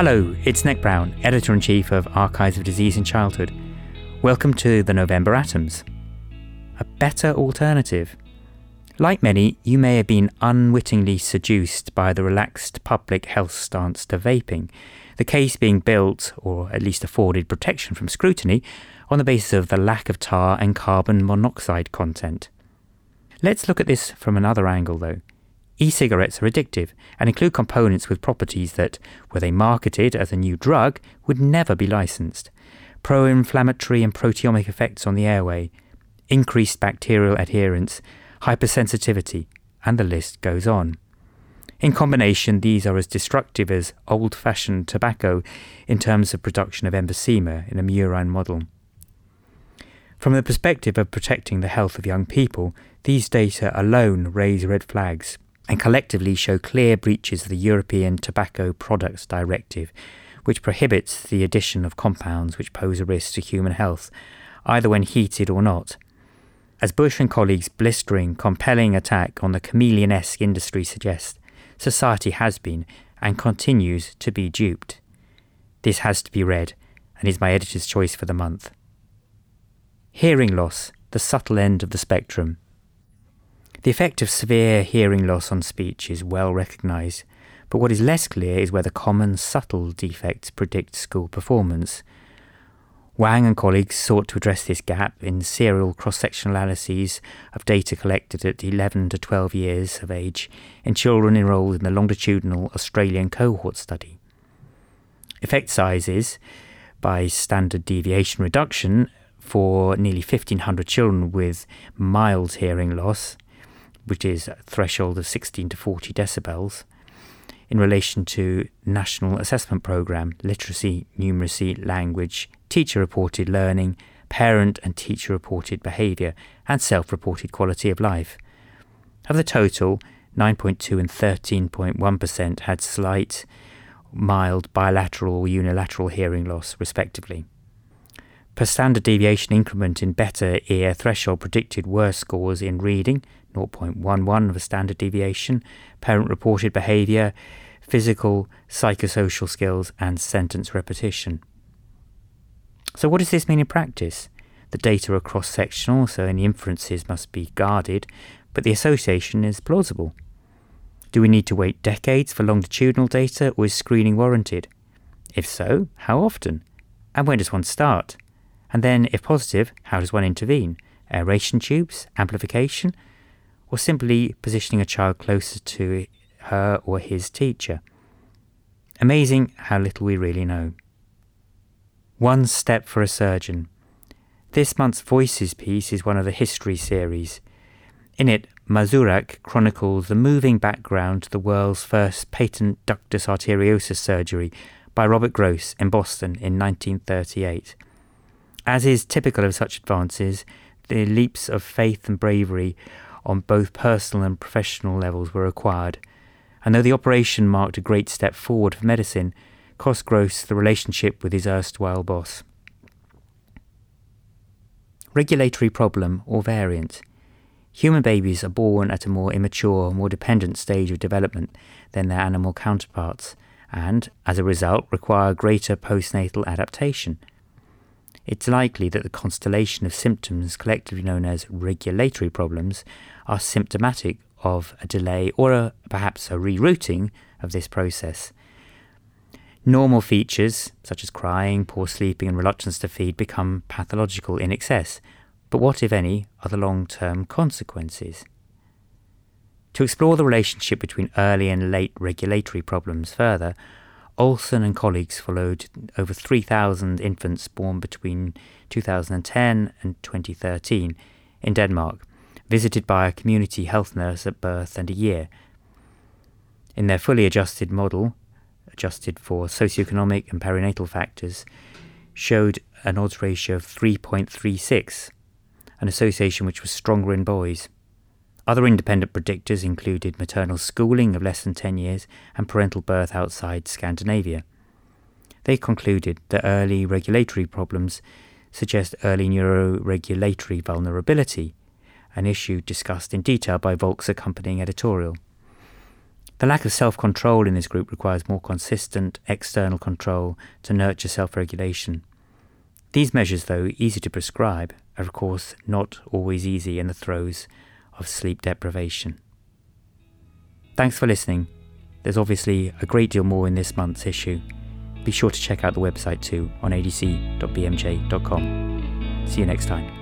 Hello, it's Nick Brown, Editor-in-Chief of Archives of Disease in Childhood. Welcome to the November Atoms. A better alternative. Like many, you may have been unwittingly seduced by the relaxed public health stance to vaping, the case being built, or at least afforded protection from scrutiny, on the basis of the lack of tar and carbon monoxide content. Let's look at this from another angle, though. E-cigarettes are addictive and include components with properties that, were they marketed as a new drug, would never be licensed. Pro-inflammatory and proteomic effects on the airway, increased bacterial adherence, hypersensitivity, and the list goes on. In combination, these are as destructive as old-fashioned tobacco in terms of production of emphysema in a murine model. From the perspective of protecting the health of young people, these data alone raise red flags and collectively show clear breaches of the European Tobacco Products Directive, which prohibits the addition of compounds which pose a risk to human health, either when heated or not. As Bush and colleagues' blistering, compelling attack on the chameleon-esque industry suggests, society has been and continues to be duped. This has to be read and is my editor's choice for the month. Hearing loss, the subtle end of the spectrum. The effect of severe hearing loss on speech is well recognised, but what is less clear is whether common subtle defects predict school performance. Wang and colleagues sought to address this gap in serial cross-sectional analyses of data collected at 11 to 12 years of age in children enrolled in the Longitudinal Australian Cohort Study. Effect sizes, by standard deviation reduction, for nearly 1,500 children with mild hearing loss, which is a threshold of 16 to 40 decibels, in relation to National Assessment Programme, literacy, numeracy, language, teacher-reported learning, parent and teacher-reported behaviour, and self-reported quality of life. Of the total, 9.2 and 13.1% had slight, mild, bilateral or unilateral hearing loss, respectively. Per standard deviation increment in better ear threshold predicted worse scores in reading, 0.11 of a standard deviation, parent-reported behaviour, physical, psychosocial skills and sentence repetition. So what does this mean in practice? The data are cross-sectional, so any inferences must be guarded, but the association is plausible. Do we need to wait decades for longitudinal data, or is screening warranted? If so, how often? And when does one start? And then, if positive, how does one intervene? Aeration tubes, amplification, or simply positioning a child closer to her or his teacher? Amazing how little we really know. One Step for a Surgeon. This month's Voices piece is one of the history series. In it, Mazurak chronicles the moving background to the world's first patent ductus arteriosus surgery by Robert Gross in Boston in 1938. As is typical of such advances, the leaps of faith and bravery on both personal and professional levels were required, and though the operation marked a great step forward for medicine, cost Gross the relationship with his erstwhile boss. Regulatory problem or variant. Human babies are born at a more immature, more dependent stage of development than their animal counterparts, and, as a result, require greater postnatal adaptation. It's likely that the constellation of symptoms collectively known as regulatory problems are symptomatic of a delay or perhaps a rerouting of this process. Normal features, such as crying, poor sleeping and reluctance to feed, become pathological in excess, but what, if any, are the long-term consequences? To explore the relationship between early and late regulatory problems further, Olsen and colleagues followed over 3,000 infants born between 2010 and 2013 in Denmark, visited by a community health nurse at birth and a year. In their fully adjusted model, adjusted for socioeconomic and perinatal factors, showed an odds ratio of 3.36, an association which was stronger in boys. Other independent predictors included maternal schooling of less than 10 years and parental birth outside Scandinavia. They concluded that early regulatory problems suggest early neuroregulatory vulnerability, an issue discussed in detail by Volk's accompanying editorial. The lack of self-control in this group requires more consistent external control to nurture self-regulation. These measures, though easy to prescribe, are of course not always easy in the throes of sleep deprivation. Thanks for listening. There's obviously a great deal more in this month's issue. Be sure to check out the website too on adc.bmj.com. See you next time.